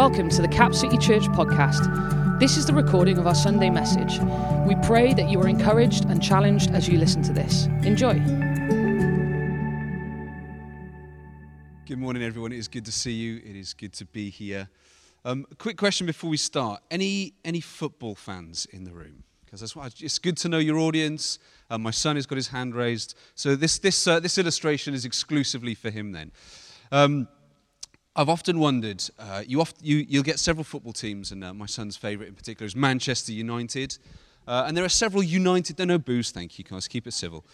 Welcome to the Cap City Church podcast. This is the recording of our Sunday message. We pray that you are encouraged and challenged as you listen to this. Enjoy. Good morning, everyone. It is good to see you. It is good to be here. Quick question before we start. Any football fans in the room? Because that's what it's good to know your audience. My son has got his hand raised, so this illustration is exclusively for him. Then, I've often wondered. You'll get several football teams, and my son's favourite in particular is Manchester United. And there are several United. There are no boos, thank you guys. Keep it civil.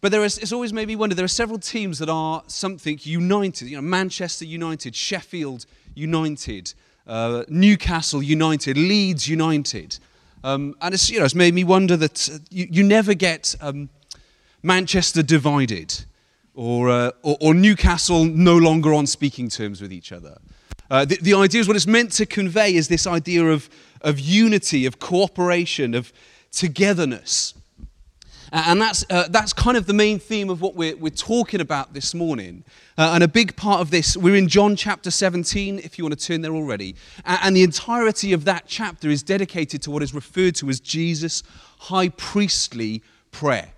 But it's always made me wonder. There are several teams that are something United. You know, Manchester United, Sheffield United, Newcastle United, Leeds United, and it's made me wonder that you never get Manchester divided, or Newcastle no longer on speaking terms with each other. The idea is what it's meant to convey is this idea of unity, of cooperation, of togetherness. And that's kind of the main theme of what we're talking about this morning. And a big part of this, we're in John chapter 17, if you want to turn there already. And the entirety of that chapter is dedicated to what is referred to as Jesus' high priestly prayer.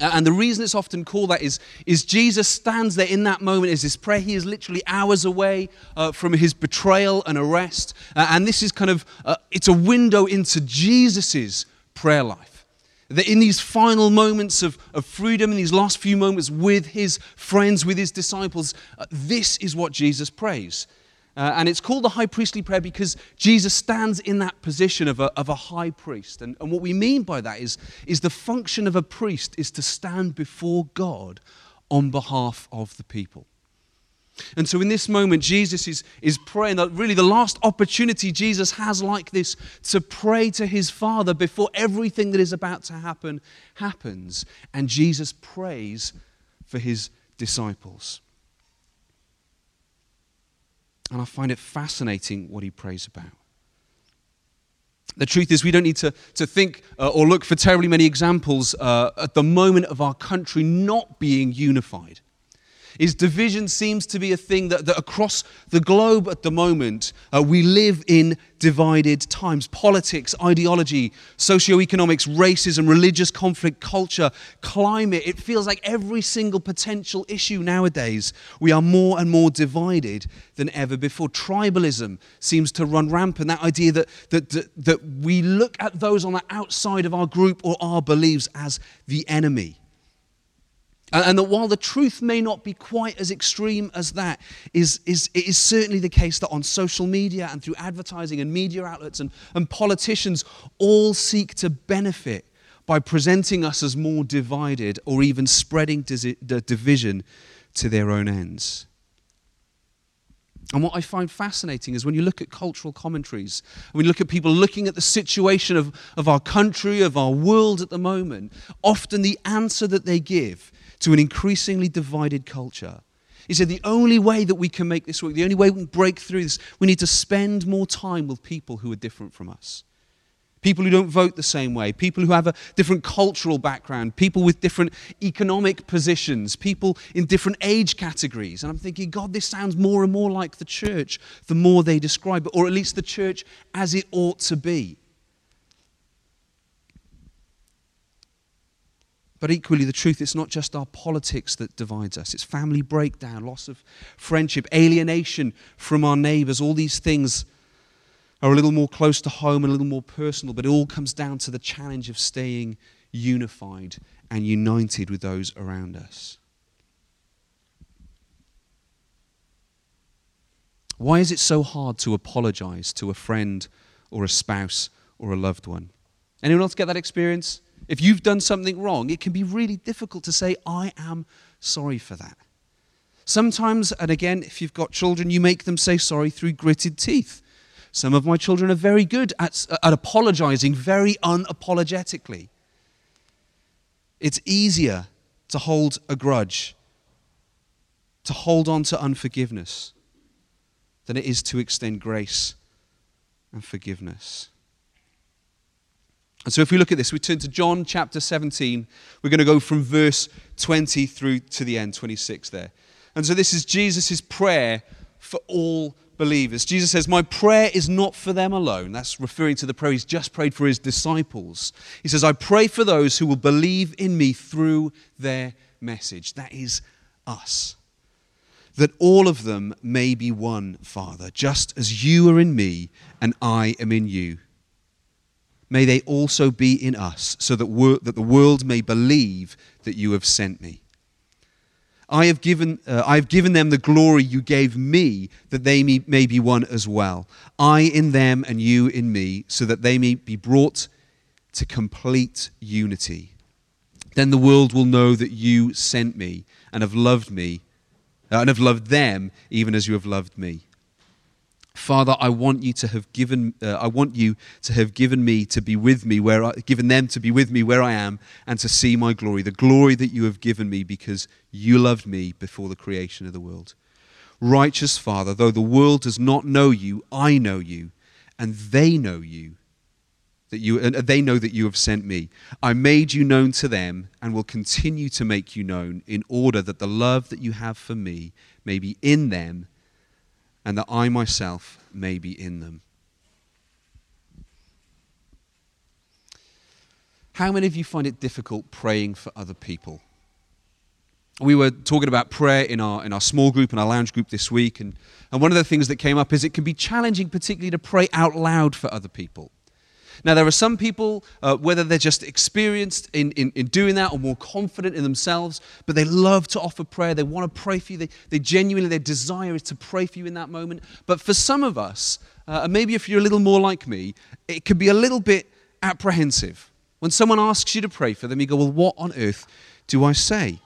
And the reason it's often called that is Jesus stands there in that moment as his prayer. He is literally hours away from his betrayal and arrest. And this is kind of, it's a window into Jesus' prayer life. That in these final moments of freedom, in these last few moments with his friends, with his disciples, this is what Jesus prays. And it's called the high priestly prayer because Jesus stands in that position of a high priest. And what we mean by that is the function of a priest is to stand before God on behalf of the people. And so in this moment, Jesus is praying that really the last opportunity Jesus has like this to pray to his Father before everything that is about to happen happens. And Jesus prays for his disciples. And I find it fascinating what he prays about. The truth is we don't need to think or look for terribly many examples at the moment of our country not being unified. Is division seems to be a thing that across the globe at the moment, we live in divided times. Politics, ideology, socioeconomics, racism, religious conflict, culture, climate. It feels like every single potential issue nowadays, we are more and more divided than ever before. Tribalism seems to run rampant. That idea that we look at those on the outside of our group or our beliefs as the enemy. And that while the truth may not be quite as extreme as that, it is certainly the case that on social media and through advertising and media outlets and politicians all seek to benefit by presenting us as more divided or even spreading division to their own ends. And what I find fascinating is when you look at cultural commentaries, when you look at people looking at the situation of our country, of our world at the moment, often the answer that they give to an increasingly divided culture is that the only way that we can make this work, the only way we can break through this, we need to spend more time with people who are different from us. People who don't vote the same way, people who have a different cultural background, people with different economic positions, people in different age categories. And I'm thinking, God, this sounds more and more like the church the more they describe it, or at least the church as it ought to be. But equally, the truth, it's not just our politics that divides us. It's family breakdown, loss of friendship, alienation from our neighbours, all these things are a little more close to home and a little more personal, but it all comes down to the challenge of staying unified and united with those around us. Why is it so hard to apologise to a friend or a spouse or a loved one? Anyone else get that experience? If you've done something wrong, it can be really difficult to say, I am sorry for that. Sometimes, and again, if you've got children, you make them say sorry through gritted teeth. Some of my children are very good at apologizing, very unapologetically. It's easier to hold a grudge, to hold on to unforgiveness, than it is to extend grace and forgiveness. And so if we look at this, we turn to John chapter 17. We're going to go from verse 20 through to the end, 26 there. And so this is Jesus' prayer for all believers. Jesus says, my prayer is not for them alone. That's referring to the prayer he's just prayed for his disciples. He says, I pray for those who will believe in me through their message. That is us. That all of them may be one, Father, just as you are in me and I am in you. May they also be in us, so that the world may believe that you have sent me. I have given them the glory you gave me, that they may be one as well. I in them and you in me, so that they may be brought to complete unity. Then the world will know that you sent me and have loved them even as you have loved me. Father, I want you to have given them to be with me where I am, and to see my glory, the glory that you have given me because you loved me before the creation of the world. Righteous Father, though the world does not know you, I know you, and they know that you have sent me. I made you known to them and will continue to make you known, in order that the love that you have for me may be in them, and that I myself may be in them. How many of you find it difficult praying for other people? We were talking about prayer in our small group and our lounge group this week, and one of the things that came up is it can be challenging, particularly to pray out loud for other people. Now, there are some people, whether they're just experienced in doing that or more confident in themselves, but they love to offer prayer. They want to pray for you. They genuinely, their desire is to pray for you in that moment. But for some of us, and maybe if you're a little more like me, it could be a little bit apprehensive. When someone asks you to pray for them, you go, well, what on earth do I say?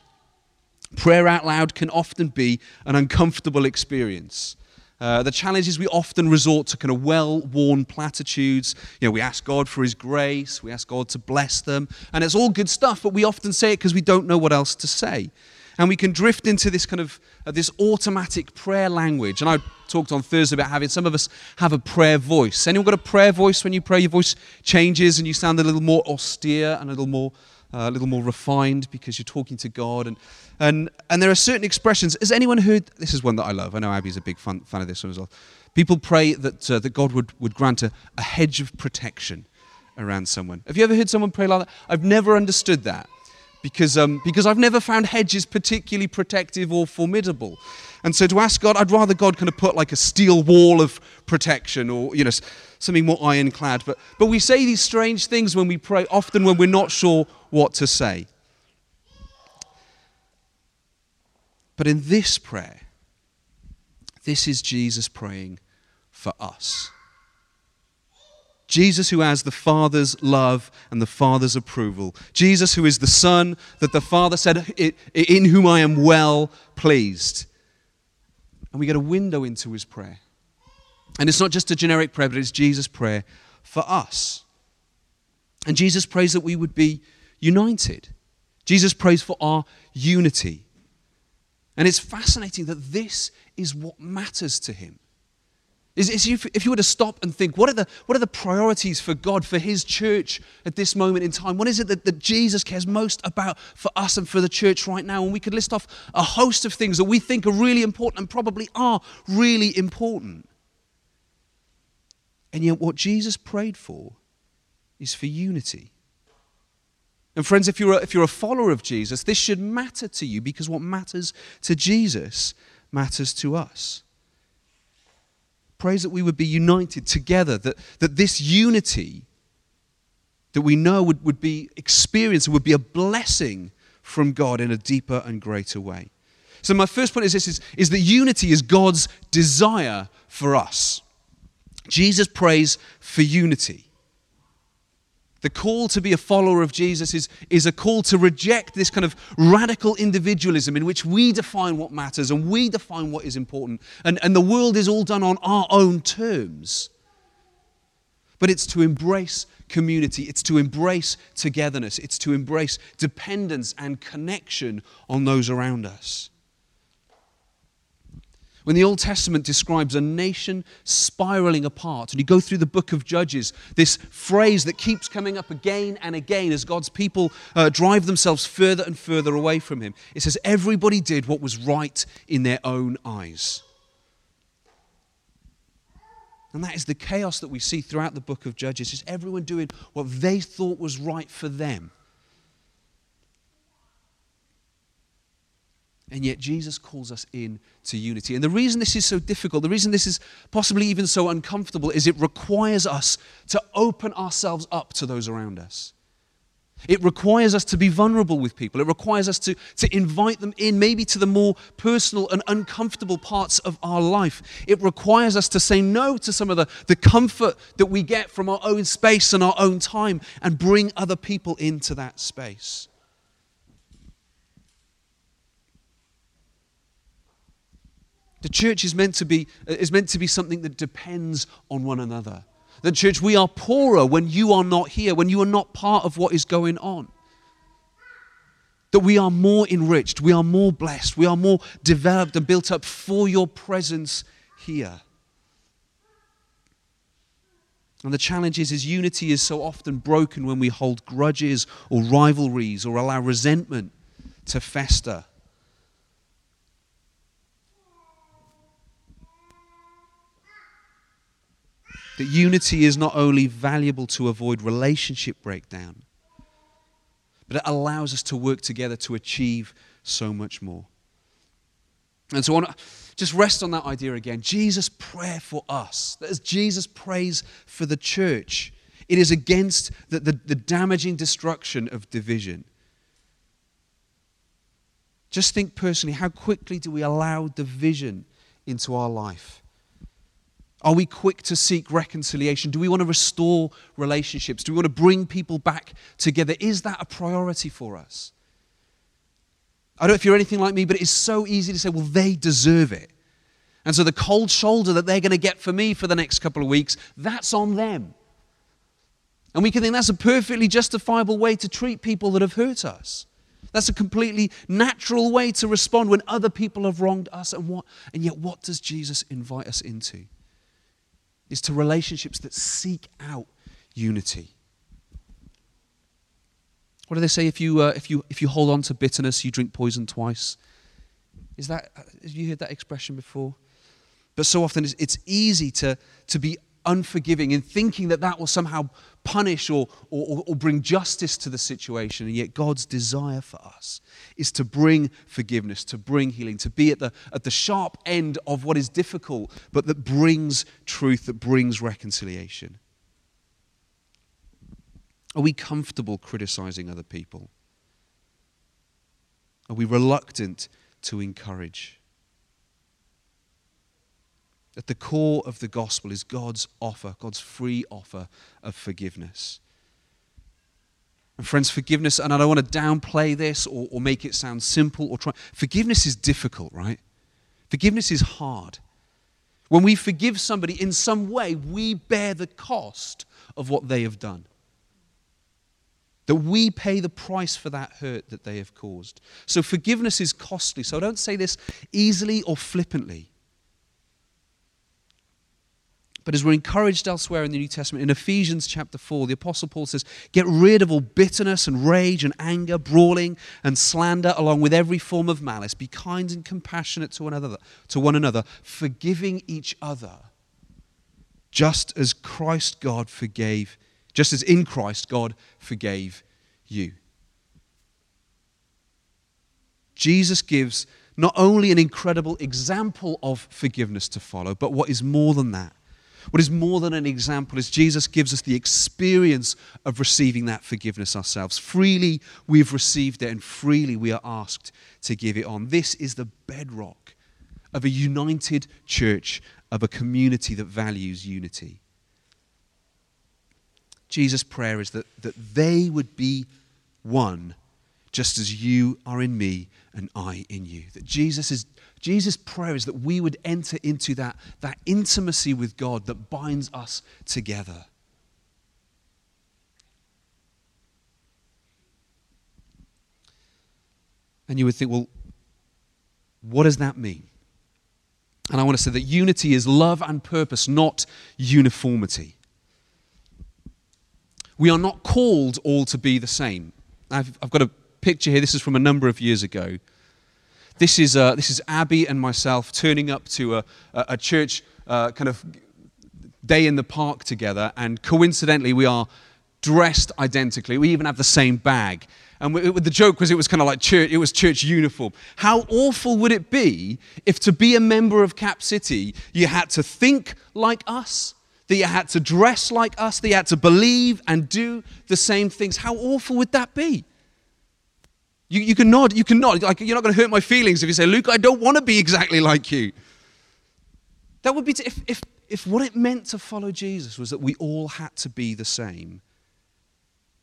Prayer out loud can often be an uncomfortable experience. The challenge is we often resort to kind of well-worn platitudes. You know, we ask God for his grace, we ask God to bless them, and it's all good stuff, but we often say it because we don't know what else to say. And we can drift into this kind of this automatic prayer language. And I talked on Thursday about having some of us have a prayer voice. Anyone got a prayer voice? When you pray, your voice changes and you sound a little more austere and a little more refined because you're talking to God, and there are certain expressions. Has anyone heard? This is one that I love. I know Abby's a big fan of this one as well. People pray that God would grant a hedge of protection around someone. Have you ever heard someone pray like that? I've never understood that because I've never found hedges particularly protective or formidable, and so to ask God, I'd rather God kind of put like a steel wall of protection, or you know, something more ironclad. But we say these strange things when we pray, often when we're not sure what to say. But in this prayer, this is Jesus praying for us. Jesus, who has the Father's love and the Father's approval. Jesus, who is the Son that the Father said, in whom I am well pleased. And we get a window into his prayer. And it's not just a generic prayer, but it's Jesus' prayer for us. And Jesus prays that we would be united. Jesus prays for our unity. And it's fascinating that this is what matters to him. If you were to stop and think, what are the priorities for God, for his church at this moment in time? What is it that Jesus cares most about for us and for the church right now? And we could list off a host of things that we think are really important and probably are really important. And yet what Jesus prayed for is for unity. And friends, if you're a follower of Jesus, this should matter to you, because what matters to Jesus matters to us. Praise that we would be united together, that this unity that we know would be experienced, would be a blessing from God in a deeper and greater way. So my first point is this, is that unity is God's desire for us. Jesus prays for unity. The call to be a follower of Jesus is a call to reject this kind of radical individualism in which we define what matters and we define what is important, and the world is all done on our own terms. But it's to embrace community, it's to embrace togetherness, it's to embrace dependence and connection on those around us. When the Old Testament describes a nation spiraling apart, and you go through the book of Judges, this phrase that keeps coming up again and again as God's people drive themselves further and further away from him. It says everybody did what was right in their own eyes. And that is the chaos that we see throughout the book of Judges, is everyone doing what they thought was right for them. And yet Jesus calls us in to unity. And the reason this is so difficult, the reason this is possibly even so uncomfortable, is it requires us to open ourselves up to those around us. It requires us to be vulnerable with people. It requires us to invite them in, maybe to the more personal and uncomfortable parts of our life. It requires us to say no to some of the comfort that we get from our own space and our own time, and bring other people into that space. The church is meant to be something that depends on one another. The church, we are poorer when you are not here, when you are not part of what is going on. That we are more enriched, we are more blessed, we are more developed and built up for your presence here. And the challenge is unity is so often broken when we hold grudges or rivalries or allow resentment to fester. That unity is not only valuable to avoid relationship breakdown, but it allows us to work together to achieve so much more. And so I want to just rest on that idea again. Jesus' prayer for us, that is Jesus' praise for the church. It is against the damaging destruction of division. Just think personally, how quickly do we allow division into our life? Are we quick to seek reconciliation? Do we want to restore relationships? Do we want to bring people back together? Is that a priority for us? I don't know if you're anything like me, but it's so easy to say, well, they deserve it. And so the cold shoulder that they're going to get for me for the next couple of weeks, that's on them. And we can think that's a perfectly justifiable way to treat people that have hurt us. That's a completely natural way to respond when other people have wronged us. And yet what does Jesus invite us into? Is to relationships that seek out unity. What do they say? If you hold on to bitterness, you drink poison twice. Is that, have you heard that expression before? But so often it's easy to be unforgiving in thinking that that will somehow punish or bring justice to the situation. And yet God's desire for us is to bring forgiveness, to bring healing, to be at the sharp end of what is difficult, but that brings truth, that brings reconciliation. Are we comfortable criticizing other people? Are we reluctant to encourage? At the core of the gospel is God's offer, God's free offer of forgiveness. And friends, forgiveness, and I don't want to downplay this or make it sound simple or try. Forgiveness is difficult, right? Forgiveness is hard. When we forgive somebody, in some way, we bear the cost of what they have done. That we pay the price for that hurt that they have caused. So forgiveness is costly. So I don't say this easily or flippantly. But as we're encouraged elsewhere in the New Testament, in Ephesians chapter 4, the Apostle Paul says, get rid of all bitterness and rage and anger, brawling and slander, along with every form of malice. Be kind and compassionate to one another, forgiving each other, just as in Christ God forgave you. Jesus gives not only an incredible example of forgiveness to follow, but what is more than that. What is more than an example is Jesus gives us the experience of receiving that forgiveness ourselves. Freely we've received it, and freely we are asked to give it on. This is the bedrock of a united church, of a community that values unity. Jesus' prayer is that they would be one, just as you are in me and I in you. That Jesus' prayer is that we would enter into that intimacy with God that binds us together. And you would think, well, what does that mean? And I want to say that unity is love and purpose, not uniformity. We are not called all to be the same. I've got a picture here. This is from a number of years ago. This is Abby and myself turning up to a church kind of day in the park together, and coincidentally we are dressed identically. We even have the same bag. And the joke was it was kind of like church, it was church uniform. How awful would it be if to be a member of Cap City, you had to think like us, that you had to dress like us, that you had to believe and do the same things? How awful would that be? You can nod, you can nod. Like, you're not going to hurt my feelings if you say, Luke, I don't want to be exactly like you. That would be, if what it meant to follow Jesus was that we all had to be the same,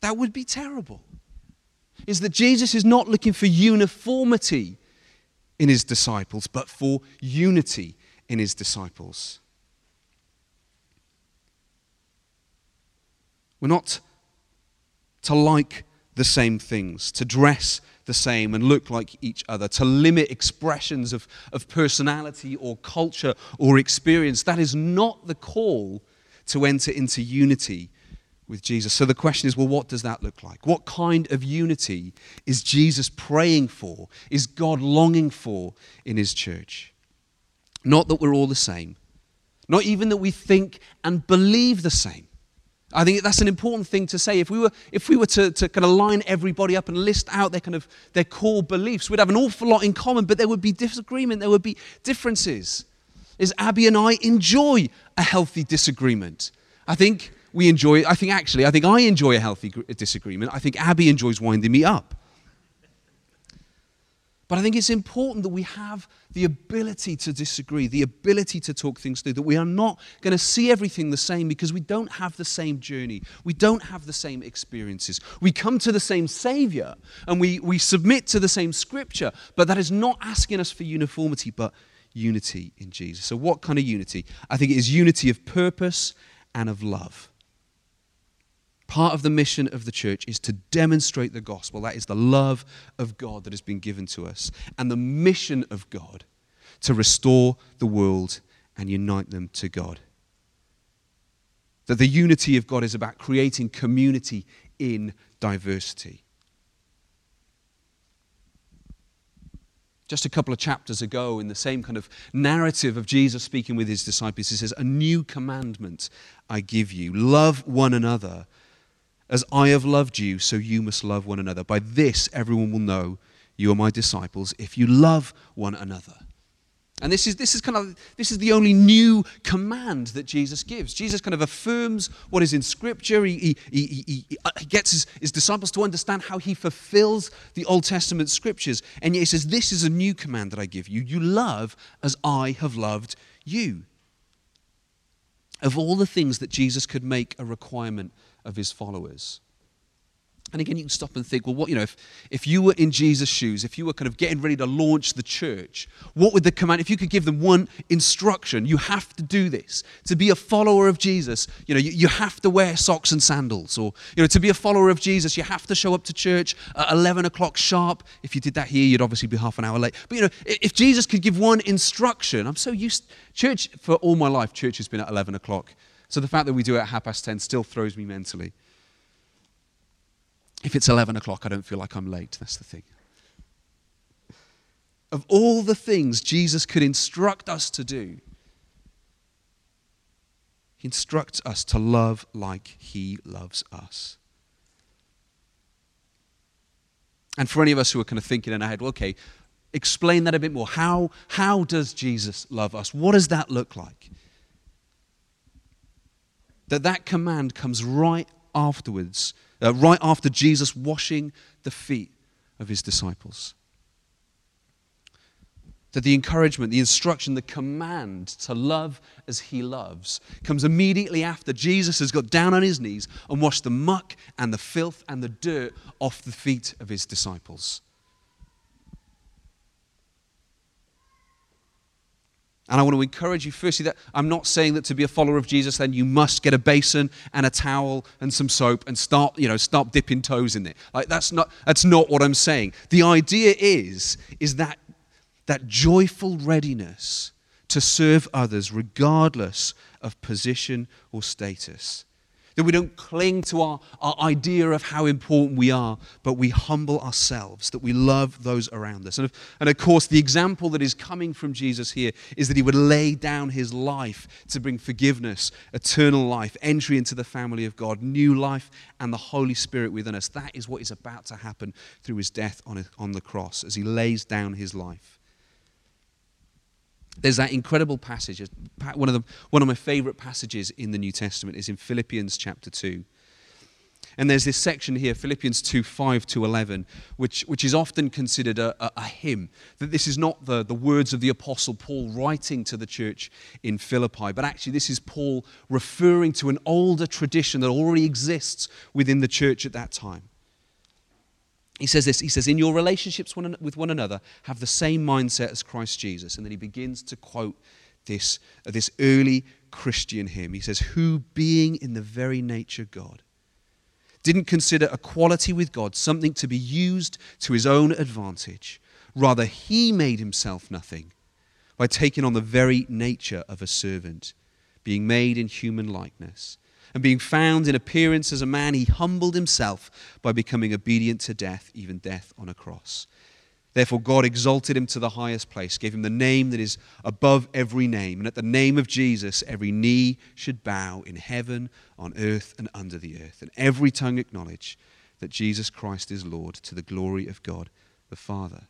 that would be terrible. Is that Jesus is not looking for uniformity in his disciples, but for unity in his disciples. We're not to like the same things, to dress the same and look like each other, to limit expressions of personality or culture or experience. That is not the call to enter into unity with Jesus. So the question is, well, what does that look like? What kind of unity is Jesus praying for, is God longing for in his church? Not that we're all the same. Not even that we think and believe the same. I think that's an important thing to say. If we were to kind of line everybody up and list out their core beliefs, we'd have an awful lot in common, but there would be disagreement, there would be differences. Is Abby and I enjoy a healthy disagreement? I think I enjoy a healthy disagreement. I think Abby enjoys winding me up. But I think it's important that we have the ability to disagree, the ability to talk things through, that we are not going to see everything the same because we don't have the same journey. We don't have the same experiences. We come to the same Savior and we submit to the same Scripture, but that is not asking us for uniformity, but unity in Jesus. So what kind of unity? I think it is unity of purpose and of love. Part of the mission of the church is to demonstrate the gospel. That is the love of God that has been given to us, and the mission of God to restore the world and unite them to God. That the unity of God is about creating community in diversity. Just a couple of chapters ago, in the same kind of narrative of Jesus speaking with his disciples, he says, "A new commandment I give you. Love one another. As I have loved you, so you must love one another. By this, everyone will know you are my disciples, if you love one another." And this is the only new command that Jesus gives. Jesus kind of affirms what is in Scripture. He gets his disciples to understand how he fulfills the Old Testament Scriptures. And yet he says, this is a new command that I give you. You love as I have loved you. Of all the things that Jesus could make a requirement of his followers. And again, you can stop and think, well, what, if you were in Jesus' shoes, if you were kind of getting ready to launch the church, what would the command, if you could give them one instruction, you have to do this. To be a follower of Jesus, you have to wear socks and sandals. Or, to be a follower of Jesus, you have to show up to church at 11 o'clock sharp. If you did that here, you'd obviously be half an hour late. But, if Jesus could give one instruction, I'm so used, church, for all my life, church has been at 11 o'clock. So the fact that we do it at 10:30 still throws me mentally. If it's 11 o'clock, I don't feel like I'm late. That's the thing. Of all the things Jesus could instruct us to do, he instructs us to love like he loves us. And for any of us who are kind of thinking in our head, well, okay, explain that a bit more. How does Jesus love us? What does that look like? That command comes right after Jesus washing the feet of his disciples. That the encouragement, the instruction, the command to love as he loves comes immediately after Jesus has got down on his knees and washed the muck and the filth and the dirt off the feet of his disciples. And I want to encourage you, firstly, that I'm not saying that to be a follower of Jesus, then you must get a basin and a towel and some soap and start dipping toes in it. Like, that's not what I'm saying. The idea is that joyful readiness to serve others regardless of position or status. That we don't cling to our idea of how important we are, but we humble ourselves, that we love those around us. And of course, the example that is coming from Jesus here is that he would lay down his life to bring forgiveness, eternal life, entry into the family of God, new life, and the Holy Spirit within us. That is what is about to happen through his death on the cross as he lays down his life. There's that incredible passage, one of my favorite passages in the New Testament is in Philippians chapter 2. And there's this section here, Philippians 2, 5 to 11, which is often considered a hymn. That this is not the words of the Apostle Paul writing to the church in Philippi, but actually this is Paul referring to an older tradition that already exists within the church at that time. He says this, he says, in your relationships with one another, have the same mindset as Christ Jesus. And then he begins to quote this early Christian hymn. He says, who being in the very nature God, didn't consider equality with God something to be used to his own advantage. Rather, he made himself nothing by taking on the very nature of a servant, being made in human likeness. And being found in appearance as a man, he humbled himself by becoming obedient to death, even death on a cross. Therefore God exalted him to the highest place, gave him the name that is above every name. And at the name of Jesus, every knee should bow in heaven, on earth, and under the earth. And every tongue acknowledge that Jesus Christ is Lord, to the glory of God the Father.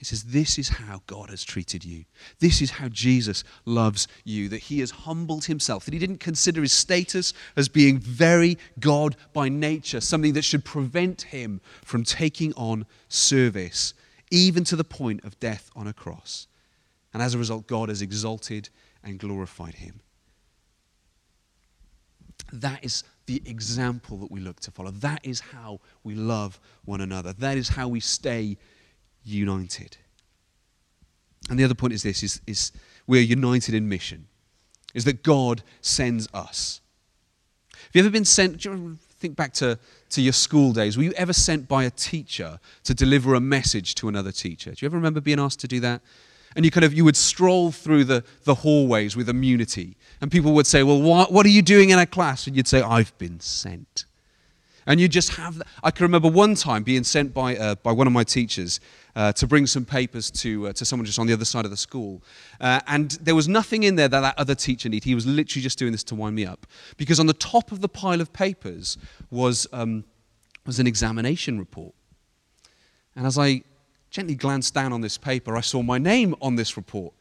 He says, this is how God has treated you. This is how Jesus loves you, that he has humbled himself, that he didn't consider his status as being very God by nature, something that should prevent him from taking on service, even to the point of death on a cross. And as a result, God has exalted and glorified him. That is the example that we look to follow. That is how we love one another. That is how we stay united. And the other point is this, is we're united in mission, is that God sends us. Have you ever been sent, do you ever think back to your school days, were you ever sent by a teacher to deliver a message to another teacher? Do you ever remember being asked to do that? And you would stroll through the hallways with immunity, and people would say, well, what are you doing in our class? And you'd say, I've been sent. And you just have that. I can remember one time being sent by one of my teachers to bring some papers to someone just on the other side of the school. And there was nothing in there that other teacher needed. He was literally just doing this to wind me up. Because on the top of the pile of papers was an examination report. And as I gently glanced down on this paper, I saw my name on this report.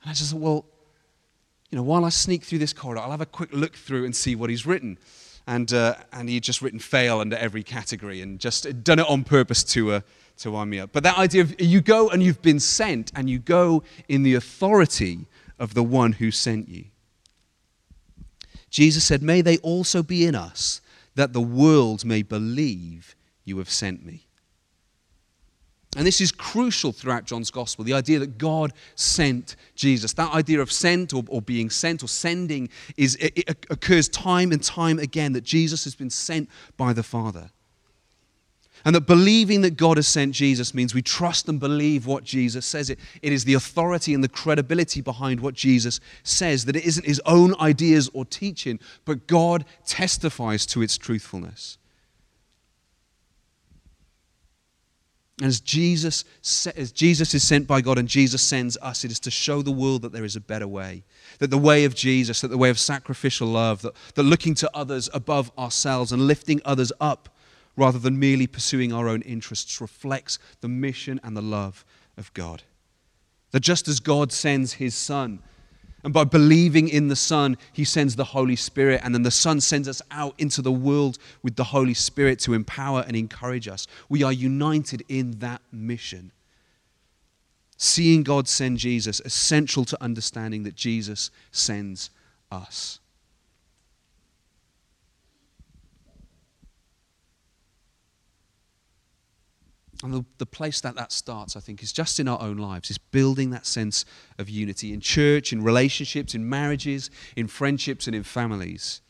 And I just thought, well, while I sneak through this corridor, I'll have a quick look through and see what he's written. And he'd just written fail under every category and just done it on purpose to wind me up. But that idea of you go and you've been sent and you go in the authority of the one who sent you. Jesus said, may they also be in us, that the world may believe you have sent me. And this is crucial throughout John's gospel, the idea that God sent Jesus. That idea of sent or being sent or sending it occurs time and time again, that Jesus has been sent by the Father. And that believing that God has sent Jesus means we trust and believe what Jesus says. It is the authority and the credibility behind what Jesus says, that it isn't his own ideas or teaching, but God testifies to its truthfulness. And as Jesus is sent by God and Jesus sends us, it is to show the world that there is a better way. That the way of Jesus, that the way of sacrificial love, that looking to others above ourselves and lifting others up rather than merely pursuing our own interests reflects the mission and the love of God. That just as God sends his Son, and by believing in the Son, he sends the Holy Spirit. And then the Son sends us out into the world with the Holy Spirit to empower and encourage us. We are united in that mission. Seeing God send Jesus is central to understanding that Jesus sends us. And the place that starts, I think, is just in our own lives, is building that sense of unity in church, in relationships, in marriages, in friendships, and in families.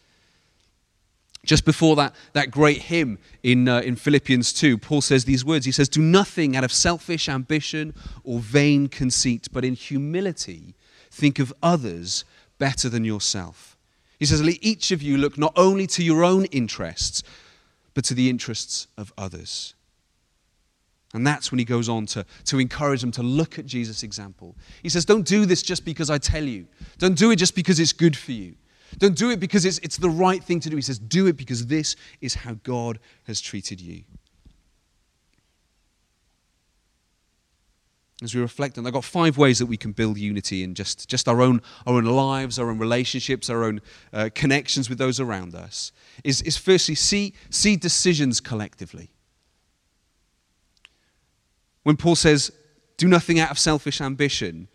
Just before that great hymn in Philippians 2, Paul says these words. He says, do nothing out of selfish ambition or vain conceit, but in humility think of others better than yourself. He says, let each of you look not only to your own interests, but to the interests of others. And that's when he goes on to encourage them to look at Jesus' example. He says, don't do this just because I tell you. Don't do it just because it's good for you. Don't do it because it's the right thing to do. He says, do it because this is how God has treated you. As we reflect on, I've got 5 ways that we can build unity in just our own lives, our own relationships, our own connections with those around us. Is firstly, see decisions collectively. When Paul says, do nothing out of selfish ambition,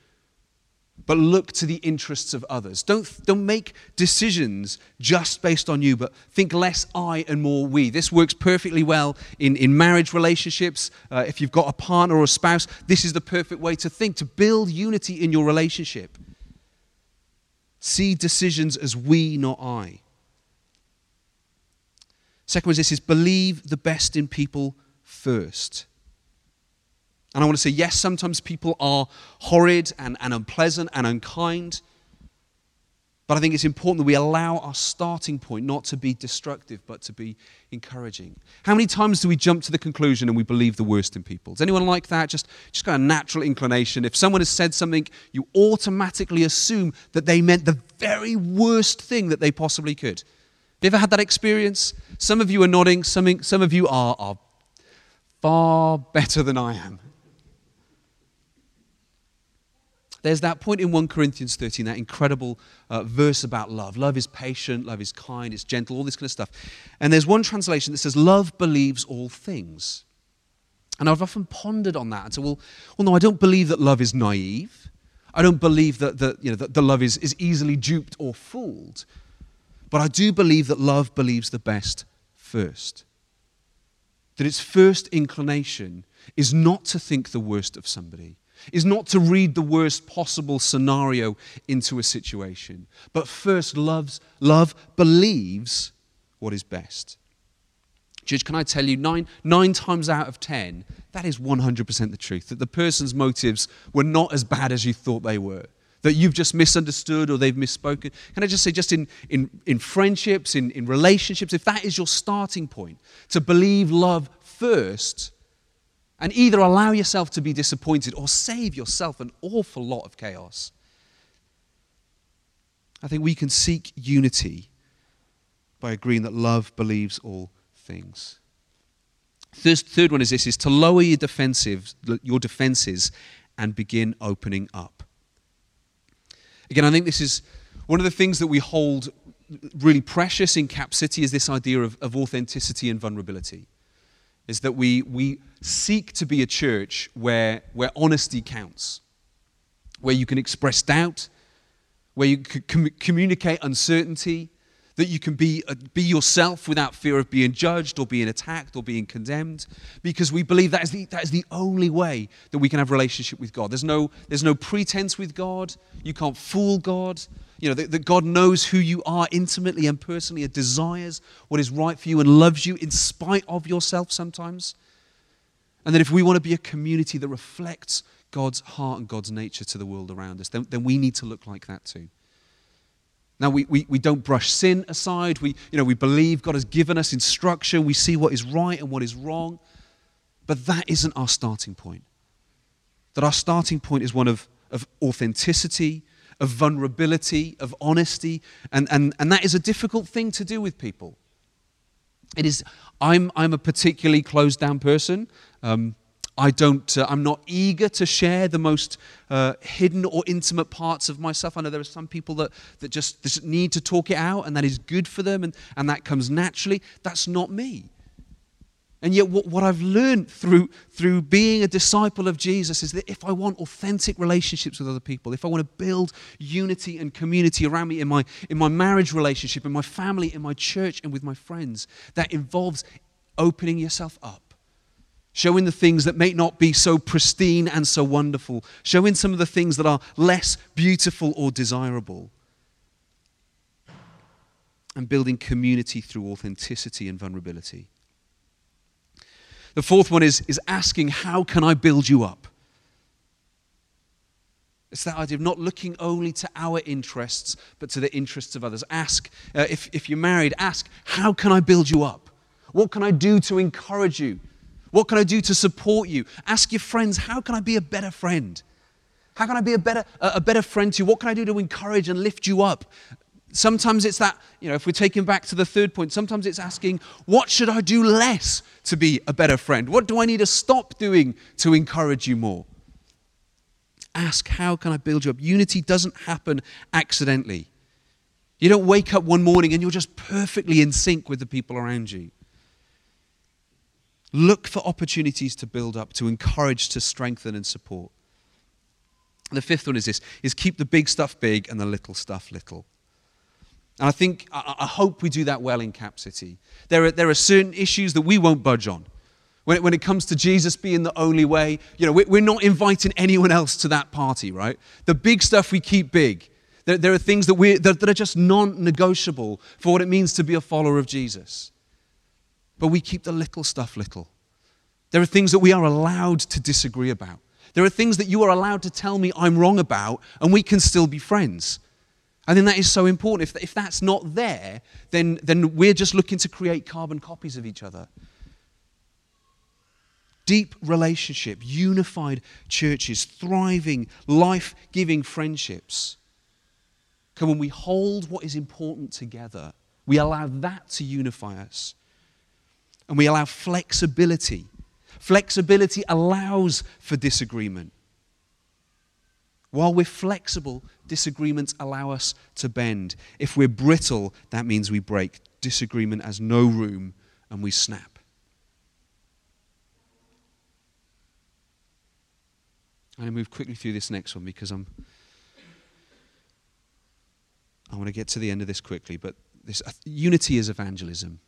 but look to the interests of others. Don't make decisions just based on you, but think less I and more we. This works perfectly well in marriage relationships. If you've got a partner or a spouse, this is the perfect way to think, to build unity in your relationship. See decisions as we, not I. Second one is this, is believe the best in people first. And I want to say, yes, sometimes people are horrid and unpleasant and unkind. But I think it's important that we allow our starting point not to be destructive, but to be encouraging. How many times do we jump to the conclusion and we believe the worst in people? Is anyone like that? Just got a natural inclination. If someone has said something, you automatically assume that they meant the very worst thing that they possibly could. Have you ever had that experience? Some of you are nodding. Some of you are far better than I am. There's that point in 1 Corinthians 13, that incredible verse about love. Love is patient, love is kind, it's gentle, all this kind of stuff. And there's one translation that says, love believes all things. And I've often pondered on that and said, well, no, I don't believe that love is naive. I don't believe that the love is easily duped or fooled. But I do believe that love believes the best first. That its first inclination is not to think the worst of somebody, is not to read the worst possible scenario into a situation, but first love believes what is best. Judge, can I tell you, nine times out of 10, that is 100% the truth, that the person's motives were not as bad as you thought they were, that you've just misunderstood or they've misspoken. Can I just say, just in friendships, in relationships, if that is your starting point, to believe love first, and either allow yourself to be disappointed or save yourself an awful lot of chaos. I think we can seek unity by agreeing that love believes all things. Third one is this, is to lower your defenses and begin opening up. Again, I think this is one of the things that we hold really precious in Cap City is this idea of authenticity and vulnerability. Is that we seek to be a church where honesty counts, where you can express doubt, where you can communicate uncertainty, that you can be yourself without fear of being judged or being attacked or being condemned, because we believe that is the only way that we can have a relationship with God. There's no pretense with God. You can't fool God. You know, that God knows who you are intimately and personally and desires what is right for you and loves you in spite of yourself sometimes. And that if we want to be a community that reflects God's heart and God's nature to the world around us, then we need to look like that too. Now, we don't brush sin aside. We believe God has given us instruction. We see what is right and what is wrong. But that isn't our starting point. That our starting point is one of authenticity, of vulnerability, of honesty, and that is a difficult thing to do with people. It is. I'm a particularly closed down person. I'm not eager to share the most hidden or intimate parts of myself. I know there are some people that just need to talk it out, and that is good for them, and that comes naturally. That's not me. And yet what I've learned through being a disciple of Jesus is that if I want authentic relationships with other people, if I want to build unity and community around me in my marriage relationship, in my family, in my church, and with my friends, that involves opening yourself up, showing the things that may not be so pristine and so wonderful, showing some of the things that are less beautiful or desirable, and building community through authenticity and vulnerability. The fourth one is asking, how can I build you up? It's that idea of not looking only to our interests, but to the interests of others. Ask, if you're married, ask, how can I build you up? What can I do to encourage you? What can I do to support you? Ask your friends, how can I be a better friend? How can I be a better friend to you? What can I do to encourage and lift you up? Sometimes it's that, you know, if we're taking back to the third point, sometimes it's asking, what should I do less to be a better friend? What do I need to stop doing to encourage you more? Ask, how can I build you up? Unity doesn't happen accidentally. You don't wake up one morning and you're just perfectly in sync with the people around you. Look for opportunities to build up, to encourage, to strengthen and support. And the fifth one is this, is keep the big stuff big and the little stuff little. And I hope we do that well in Cap City. There are certain issues that we won't budge on. When it comes to Jesus being the only way, you know, we're not inviting anyone else to that party, right? The big stuff we keep big. There are things that are just non-negotiable for what it means to be a follower of Jesus. But we keep the little stuff little. There are things that we are allowed to disagree about. There are things that you are allowed to tell me I'm wrong about, and we can still be friends. I think that is so important. If that's not there, then we're just looking to create carbon copies of each other. Deep relationship, unified churches, thriving, life-giving friendships. Come on, we hold what is important together. We allow that to unify us. And we allow flexibility. Flexibility allows for disagreement. While we're flexible, disagreements allow us to bend. If we're brittle, that means we break. Disagreement has no room and we snap. I'm going to move quickly through this next one because I want to get to the end of this quickly, but this unity is evangelism.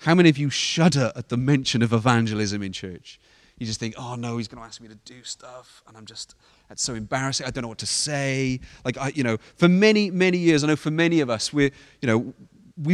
How many of you shudder at the mention of evangelism in church? You just think, oh no, he's going to ask me to do stuff, and that's so embarrassing. I don't know what to say. For many, many years, I know for many of us, we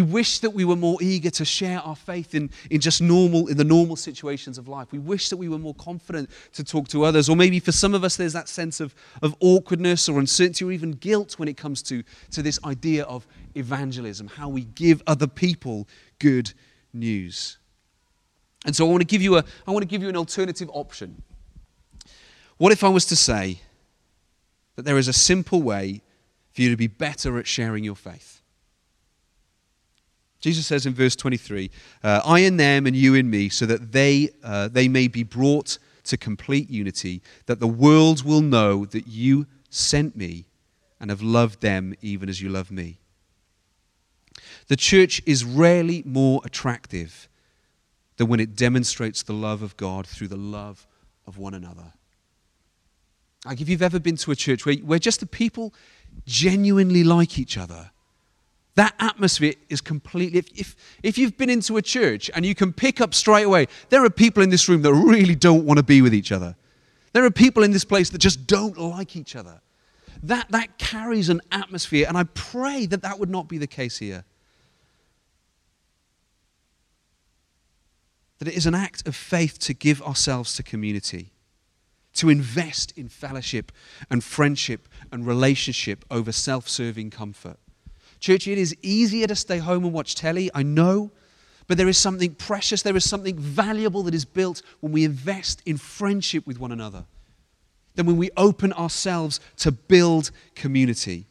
wish that we were more eager to share our faith in the normal situations of life. We wish that we were more confident to talk to others. Or maybe for some of us, there's that sense of awkwardness or uncertainty or even guilt when it comes to this idea of evangelism, how we give other people good news. And so I want to give you an alternative option. What if I was to say that there is a simple way for you to be better at sharing your faith? Jesus says in verse 23, I in them and you in me, so that they may be brought to complete unity, that the world will know that you sent me and have loved them even as you love me. The church is rarely more attractive than when it demonstrates the love of God through the love of one another. Like if you've ever been to a church where just the people genuinely like each other, that atmosphere is completely... If you've been into a church and you can pick up straight away, there are people in this room that really don't want to be with each other. There are people in this place that just don't like each other. That carries an atmosphere, and I pray that would not be the case here. That it is an act of faith to give ourselves to community, to invest in fellowship and friendship and relationship over self-serving comfort. Church, it is easier to stay home and watch telly, I know, but there is something precious, there is something valuable that is built when we invest in friendship with one another, than when we open ourselves to build community.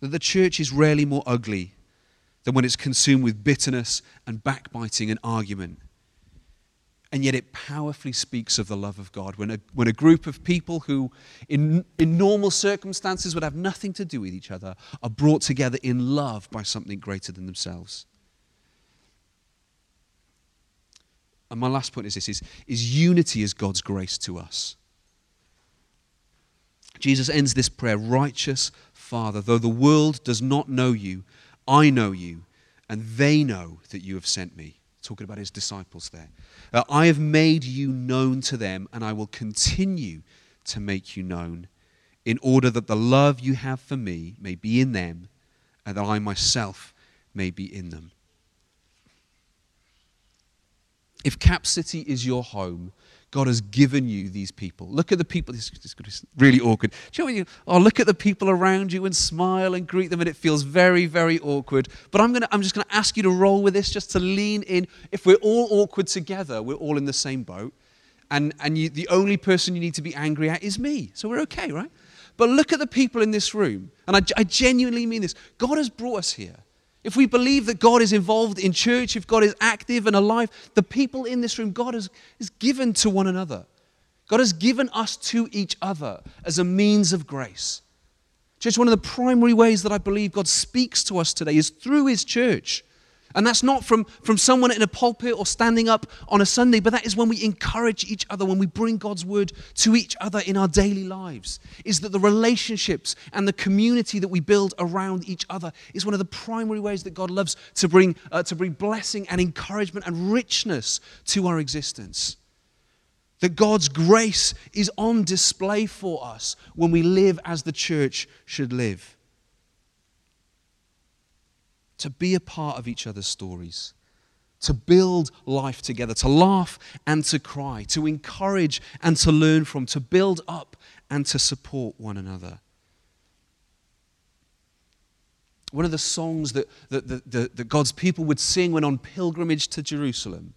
That the church is rarely more ugly than when it's consumed with bitterness and backbiting and argument. And yet it powerfully speaks of the love of God. When a group of people who in normal circumstances would have nothing to do with each other are brought together in love by something greater than themselves. And my last point is this, is unity is God's grace to us. Jesus ends this prayer, righteous Father, though the world does not know you, I know you, and they know that you have sent me. Talking about his disciples there. I have made you known to them, and I will continue to make you known in order that the love you have for me may be in them and that I myself may be in them. If Cap City is your home, God has given you these people. Look at the people. This is really awkward. Do you know what look at the people around you and smile and greet them, and it feels very, very awkward. But I'm just going to ask you to roll with this, just to lean in. If we're all awkward together, we're all in the same boat. And the only person you need to be angry at is me. So we're okay, right? But look at the people in this room. And I genuinely mean this. God has brought us here. If we believe that God is involved in church, if God is active and alive, the people in this room, God has given to one another. God has given us to each other as a means of grace. Church, one of the primary ways that I believe God speaks to us today is through his church. And that's not from someone in a pulpit or standing up on a Sunday, but that is when we encourage each other, when we bring God's word to each other in our daily lives, is that the relationships and the community that we build around each other is one of the primary ways that God loves to bring blessing and encouragement and richness to our existence. That God's grace is on display for us when we live as the church should live. To be a part of each other's stories, to build life together, to laugh and to cry, to encourage and to learn from, to build up and to support one another. One of the songs that God's people would sing when on pilgrimage to Jerusalem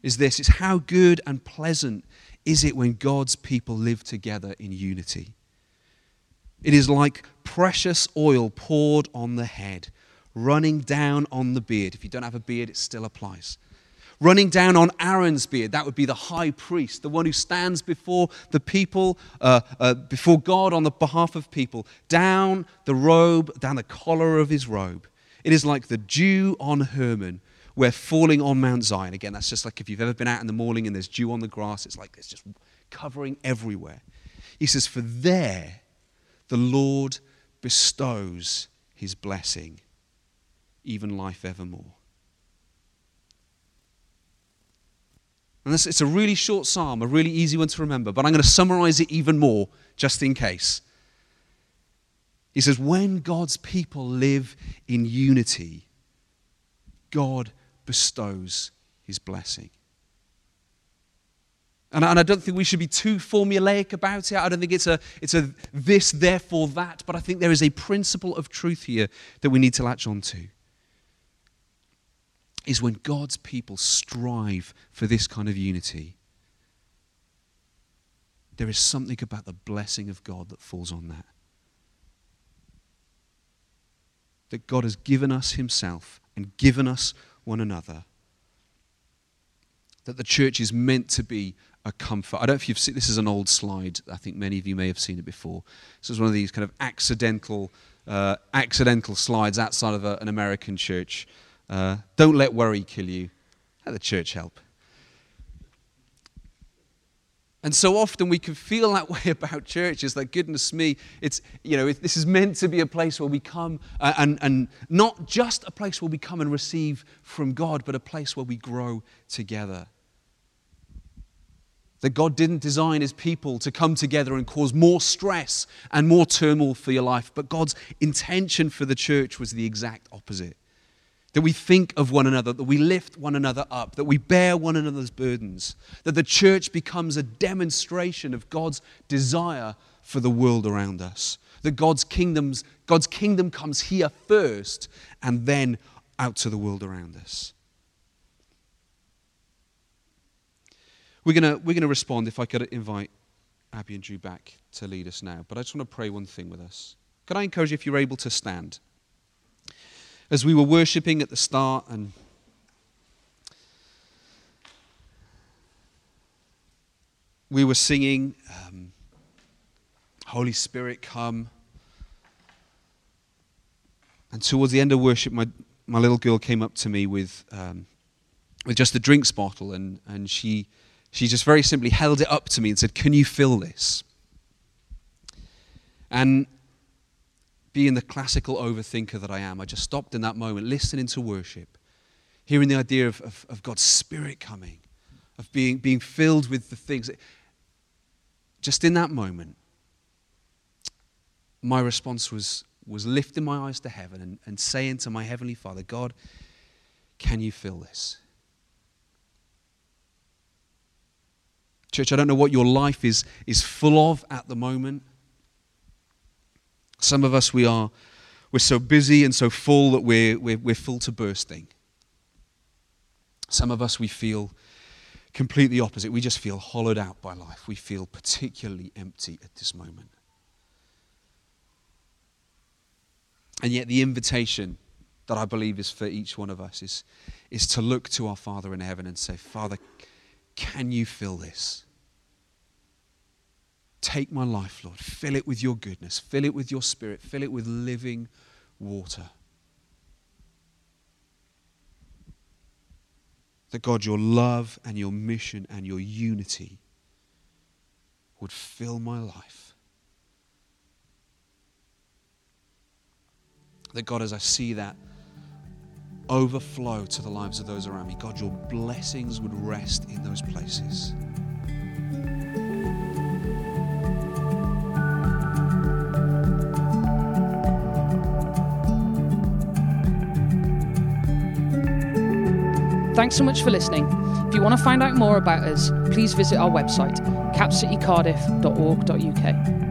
is this. It's how good and pleasant is it when God's people live together in unity. It is like precious oil poured on the head, running down on the beard. If you don't have a beard, it still applies. Running down on Aaron's beard, that would be the high priest, the one who stands before the people, before God on the behalf of people, down the robe, down the collar of his robe. It is like the dew on Hermon, where falling on Mount Zion. Again, that's just like if you've ever been out in the morning and there's dew on the grass, it's like it's just covering everywhere. He says, for there the Lord bestows his blessing, even life evermore. And it's a really short psalm, a really easy one to remember, but I'm going to summarize it even more, just in case. He says, when God's people live in unity, God bestows his blessing. And I don't think we should be too formulaic about it. I don't think it's a this, therefore that, but I think there is a principle of truth here that we need to latch on to. Is when God's people strive for this kind of unity, there is something about the blessing of God that falls on that. That God has given us himself and given us one another. That the church is meant to be a comfort. I don't know if you've seen, this is an old slide. I think many of you may have seen it before. This is one of these kind of accidental slides outside of an American church. Don't let worry kill you. Let the church help. And so often we can feel that way about churches. Like, goodness me, this is meant to be a place where we come and not just a place where we come and receive from God, but a place where we grow together. That God didn't design his people to come together and cause more stress and more turmoil for your life, but God's intention for the church was the exact opposite. That we think of one another, that we lift one another up, that we bear one another's burdens, that the church becomes a demonstration of God's desire for the world around us, that God's kingdom comes here first and then out to the world around us. We're going to respond. If I could invite Abby and Drew back to lead us now, but I just want to pray one thing with us. Could I encourage you, if you're able, to stand? As we were worshipping at the start, and we were singing, Holy Spirit, come. And towards the end of worship, my little girl came up to me with just a drinks bottle, and she just very simply held it up to me and said, "Can you fill this?" And being the classical overthinker that I am, I just stopped in that moment, listening to worship, hearing the idea of God's Spirit coming, of being filled with the things. Just in that moment, my response was lifting my eyes to heaven and saying to my Heavenly Father, "God, can you fill this?" Church, I don't know what your life is full of at the moment. Some of us, we're so busy and so full that we're full to bursting. Some of us, we feel completely opposite. We just feel hollowed out by life. We feel particularly empty at this moment. And yet the invitation that I believe is for each one of us is to look to our Father in heaven and say, Father, can you fill this? Take my life, Lord. Fill it with your goodness. Fill it with your spirit. Fill it with living water. That God, your love and your mission and your unity would fill my life. That God, as I see that overflow to the lives of those around me, God, your blessings would rest in those places. Thanks so much for listening. If you want to find out more about us, please visit our website, capcitycardiff.org.uk.